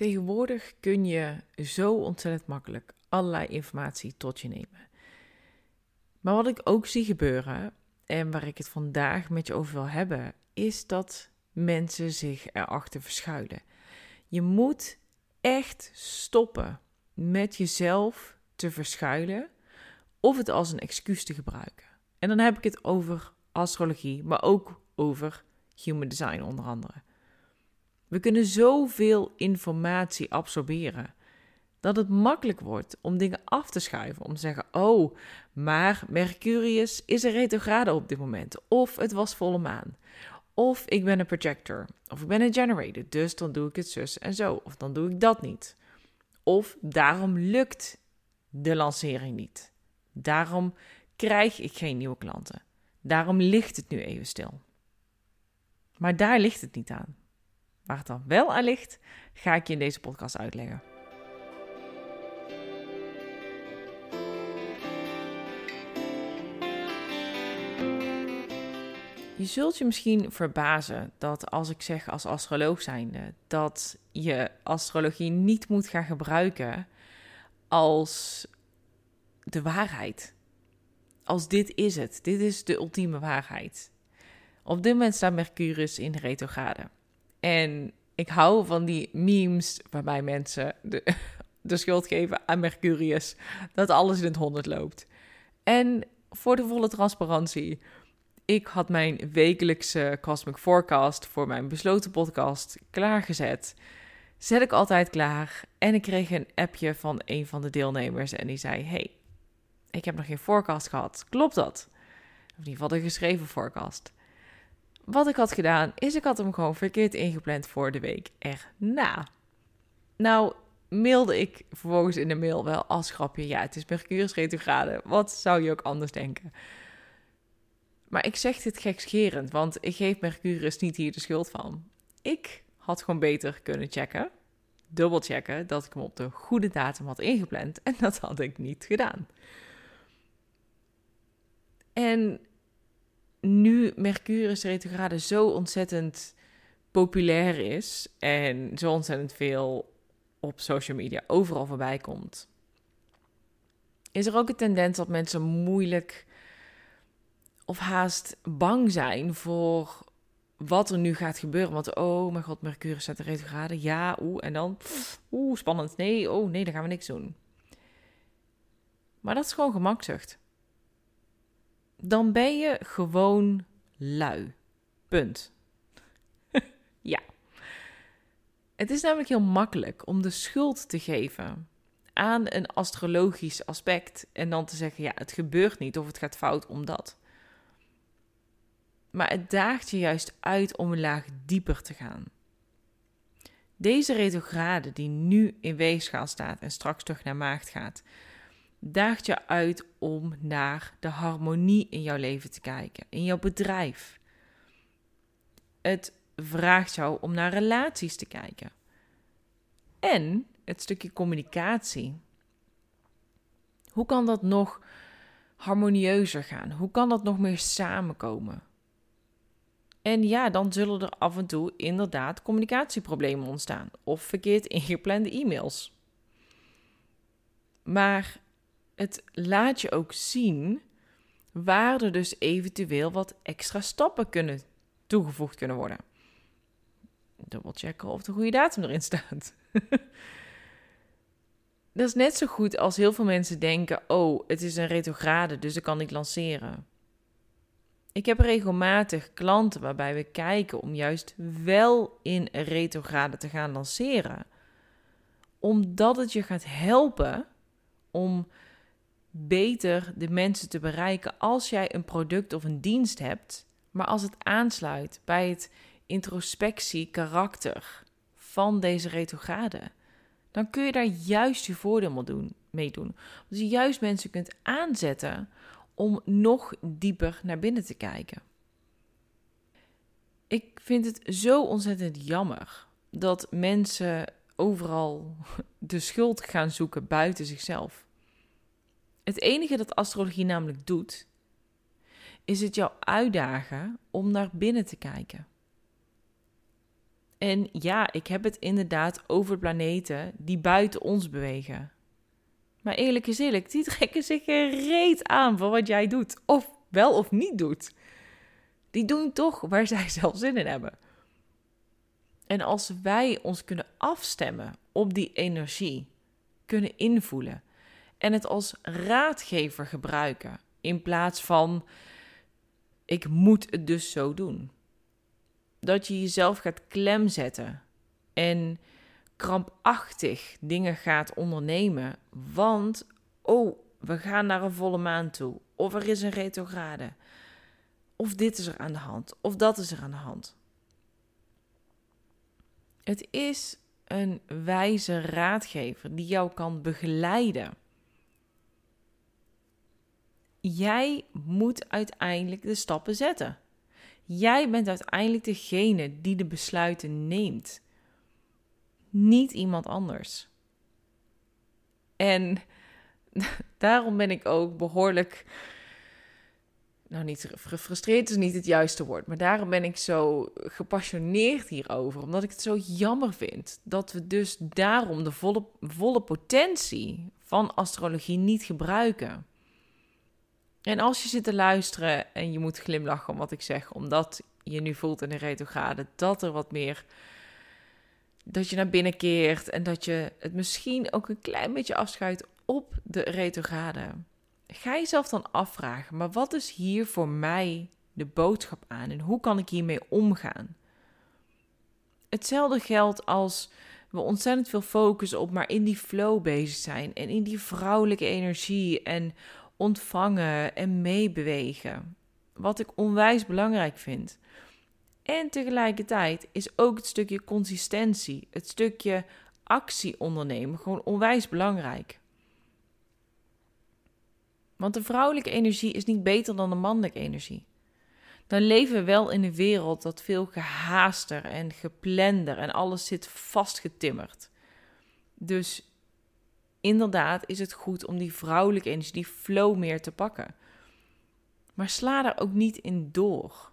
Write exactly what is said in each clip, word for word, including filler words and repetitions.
Tegenwoordig kun je zo ontzettend makkelijk allerlei informatie tot je nemen. Maar wat ik ook zie gebeuren, en waar ik het vandaag met je over wil hebben, is dat mensen zich erachter verschuilen. Je moet echt stoppen met jezelf te verschuilen of het als een excuus te gebruiken. En dan heb ik het over astrologie, maar ook over human design onder andere. We kunnen zoveel informatie absorberen dat het makkelijk wordt om dingen af te schuiven. Om te zeggen, oh, maar Mercurius is een retrograde op dit moment. Of het was volle maan. Of ik ben een projector. Of ik ben een generator, dus dan doe ik het zus en zo. Of dan doe ik dat niet. Of daarom lukt de lancering niet. Daarom krijg ik geen nieuwe klanten. Daarom ligt het nu even stil. Maar daar ligt het niet aan. Waar het dan wel aan ligt, ga ik je in deze podcast uitleggen. Je zult je misschien verbazen dat als ik zeg als astroloog zijnde dat je astrologie niet moet gaan gebruiken als de waarheid. Als dit is het, dit is de ultieme waarheid. Op dit moment staat Mercurius in de retrograde. En ik hou van die memes waarbij mensen de, de schuld geven aan Mercurius dat alles in het honderd loopt. En voor de volle transparantie, ik had mijn wekelijkse Cosmic Forecast voor mijn besloten podcast klaargezet. Zet ik altijd klaar en ik kreeg een appje van een van de deelnemers en die zei, hey, ik heb nog geen forecast gehad, klopt dat? Of in ieder geval de geschreven forecast. Wat ik had gedaan, is ik had hem gewoon verkeerd ingepland voor de week erna. Nou, mailde ik vervolgens in de mail wel als grapje, ja, het is Mercurius retrograde, wat zou je ook anders denken? Maar ik zeg dit gekscherend, want ik geef Mercurius niet hier de schuld van. Ik had gewoon beter kunnen checken, dubbelchecken, dat ik hem op de goede datum had ingepland. En dat had ik niet gedaan. En nu Mercurius retrograde zo ontzettend populair is en zo ontzettend veel op social media overal voorbij komt, is er ook een tendens dat mensen moeilijk of haast bang zijn voor wat er nu gaat gebeuren. Want oh mijn god, Mercurius staat in retrograde, ja, oeh, en dan, oeh, spannend, nee, oh nee, dan gaan we niks doen. Maar dat is gewoon gemakzucht. Dan ben je gewoon lui. Punt. Ja. Het is namelijk heel makkelijk om de schuld te geven aan een astrologisch aspect. En dan te zeggen, ja, het gebeurt niet of het gaat fout omdat. Maar het daagt je juist uit om een laag dieper te gaan. Deze retrograde die nu in weegschaal staat en straks terug naar maagd gaat, daagt je uit om naar de harmonie in jouw leven te kijken, in jouw bedrijf. Het vraagt jou om naar relaties te kijken. En het stukje communicatie. Hoe kan dat nog harmonieuzer gaan? Hoe kan dat nog meer samenkomen? En ja, dan zullen er af en toe inderdaad communicatieproblemen ontstaan of verkeerd ingeplande e-mails. Maar het laat je ook zien waar er dus eventueel wat extra stappen kunnen toegevoegd kunnen worden. Dubbelchecken of de goede datum erin staat. Dat is net zo goed als heel veel mensen denken, oh, het is een retrograde, dus ik kan niet lanceren. Ik heb regelmatig klanten waarbij we kijken om juist wel in een retrograde te gaan lanceren. Omdat het je gaat helpen om beter de mensen te bereiken als jij een product of een dienst hebt, maar als het aansluit bij het introspectie-karakter van deze retrograde, dan kun je daar juist je voordeel mee doen. Dus je juist mensen kunt aanzetten om nog dieper naar binnen te kijken. Ik vind het zo ontzettend jammer dat mensen overal de schuld gaan zoeken buiten zichzelf. Het enige dat astrologie namelijk doet, is het jou uitdagen om naar binnen te kijken. En ja, ik heb het inderdaad over planeten die buiten ons bewegen. Maar eerlijk is eerlijk, die trekken zich gereed aan van wat jij doet. Of wel of niet doet. Die doen toch waar zij zelf zin in hebben. En als wij ons kunnen afstemmen op die energie, kunnen invoelen en het als raadgever gebruiken in plaats van ik moet het dus zo doen. Dat je jezelf gaat klemzetten en krampachtig dingen gaat ondernemen, want oh, we gaan naar een volle maan toe of er is een retrograde of dit is er aan de hand of dat is er aan de hand. Het is een wijze raadgever die jou kan begeleiden. Jij moet uiteindelijk de stappen zetten. Jij bent uiteindelijk degene die de besluiten neemt. Niet iemand anders. En daarom ben ik ook behoorlijk... Nou, niet gefrustreerd is niet het juiste woord. Maar daarom ben ik zo gepassioneerd hierover. Omdat ik het zo jammer vind dat we dus daarom de volle, volle potentie van astrologie niet gebruiken. En als je zit te luisteren en je moet glimlachen om wat ik zeg, omdat je nu voelt in de retrograde dat er wat meer, dat je naar binnen keert en dat je het misschien ook een klein beetje afschuift op de retrograde. Ga jezelf dan afvragen, maar wat is hier voor mij de boodschap aan en hoe kan ik hiermee omgaan? Hetzelfde geldt als we ontzettend veel focussen op maar in die flow bezig zijn en in die vrouwelijke energie en ontvangen en meebewegen. Wat ik onwijs belangrijk vind. En tegelijkertijd is ook het stukje consistentie, het stukje actie ondernemen gewoon onwijs belangrijk. Want de vrouwelijke energie is niet beter dan de mannelijke energie. Dan leven we wel in een wereld dat veel gehaaster en geplander en alles zit vastgetimmerd. Dus inderdaad is het goed om die vrouwelijke energie, die flow meer te pakken. Maar sla daar ook niet in door.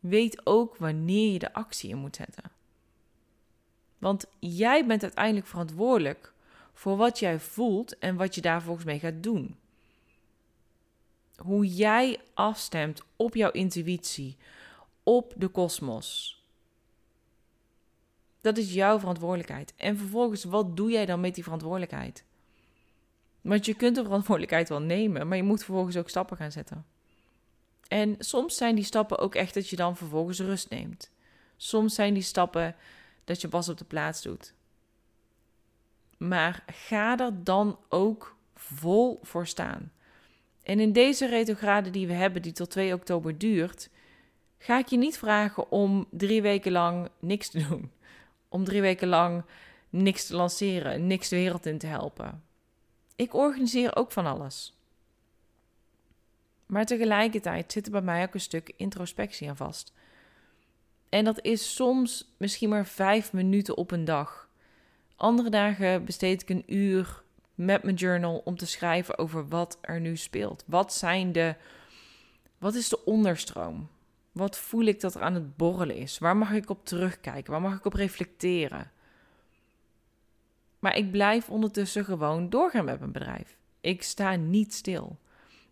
Weet ook wanneer je de actie in moet zetten. Want jij bent uiteindelijk verantwoordelijk voor wat jij voelt en wat je daar volgens mij gaat doen. Hoe jij afstemt op jouw intuïtie, op de kosmos. Dat is jouw verantwoordelijkheid. En vervolgens, wat doe jij dan met die verantwoordelijkheid? Want je kunt de verantwoordelijkheid wel nemen, maar je moet vervolgens ook stappen gaan zetten. En soms zijn die stappen ook echt dat je dan vervolgens rust neemt. Soms zijn die stappen dat je pas op de plaats doet. Maar ga er dan ook vol voor staan. En in deze retrograde die we hebben, die tot twee oktober duurt, ga ik je niet vragen om drie weken lang niks te doen. Om drie weken lang niks te lanceren, niks de wereld in te helpen. Ik organiseer ook van alles. Maar tegelijkertijd zit er bij mij ook een stuk introspectie aan vast. En dat is soms misschien maar vijf minuten op een dag. Andere dagen besteed ik een uur met mijn journal om te schrijven over wat er nu speelt. Wat zijn de, wat is de onderstroom? Wat voel ik dat er aan het borrelen is? Waar mag ik op terugkijken? Waar mag ik op reflecteren? Maar ik blijf ondertussen gewoon doorgaan met mijn bedrijf. Ik sta niet stil.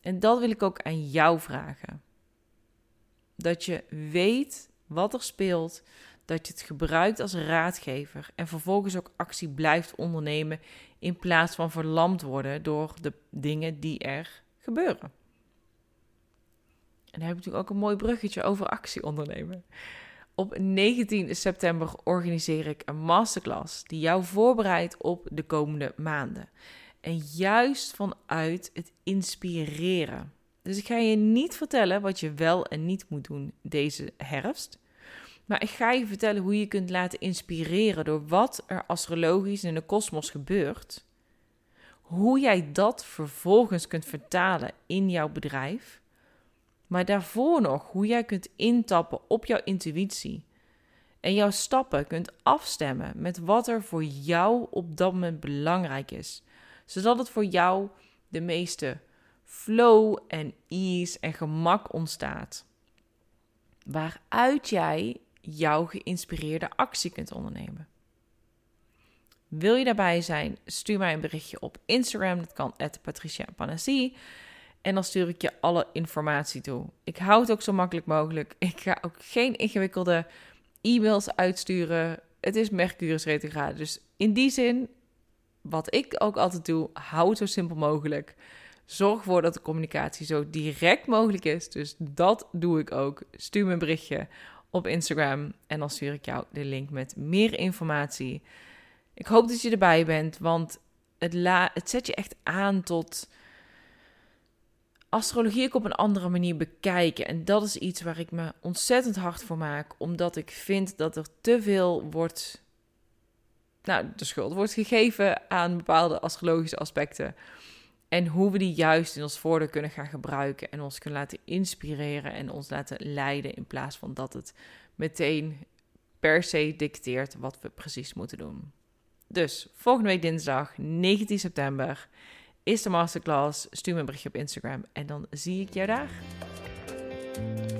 En dat wil ik ook aan jou vragen. Dat je weet wat er speelt, dat je het gebruikt als raadgever en vervolgens ook actie blijft ondernemen in plaats van verlamd worden door de dingen die er gebeuren. En daar heb ik natuurlijk ook een mooi bruggetje over actie ondernemen. Op negentien september organiseer ik een masterclass die jou voorbereidt op de komende maanden. En juist vanuit het inspireren. Dus ik ga je niet vertellen wat je wel en niet moet doen deze herfst. Maar ik ga je vertellen hoe je kunt laten inspireren door wat er astrologisch in de kosmos gebeurt. Hoe jij dat vervolgens kunt vertalen in jouw bedrijf. Maar daarvoor nog hoe jij kunt intappen op jouw intuïtie. En jouw stappen kunt afstemmen met wat er voor jou op dat moment belangrijk is. Zodat het voor jou de meeste flow en ease en gemak ontstaat. Waaruit jij jouw geïnspireerde actie kunt ondernemen. Wil je daarbij zijn, stuur mij een berichtje op Instagram. Dat kan at Patricia Panassie. En dan stuur ik je alle informatie toe. Ik hou het ook zo makkelijk mogelijk. Ik ga ook geen ingewikkelde e-mails uitsturen. Het is Mercurius retrograde. Dus in die zin, wat ik ook altijd doe, hou het zo simpel mogelijk. Zorg ervoor dat de communicatie zo direct mogelijk is. Dus dat doe ik ook. Stuur me een berichtje op Instagram. En dan stuur ik jou de link met meer informatie. Ik hoop dat je erbij bent, want het, la- het zet je echt aan tot astrologie ook op een andere manier bekijken. En dat is iets waar ik me ontzettend hard voor maak, omdat ik vind dat er te veel wordt, nou, de schuld wordt gegeven aan bepaalde astrologische aspecten. En hoe we die juist in ons voordeel kunnen gaan gebruiken en ons kunnen laten inspireren en ons laten leiden, in plaats van dat het meteen per se dicteert wat we precies moeten doen. Dus volgende week dinsdag, negentien september, is de masterclass. Stuur me een berichtje op Instagram en dan zie ik jou daar.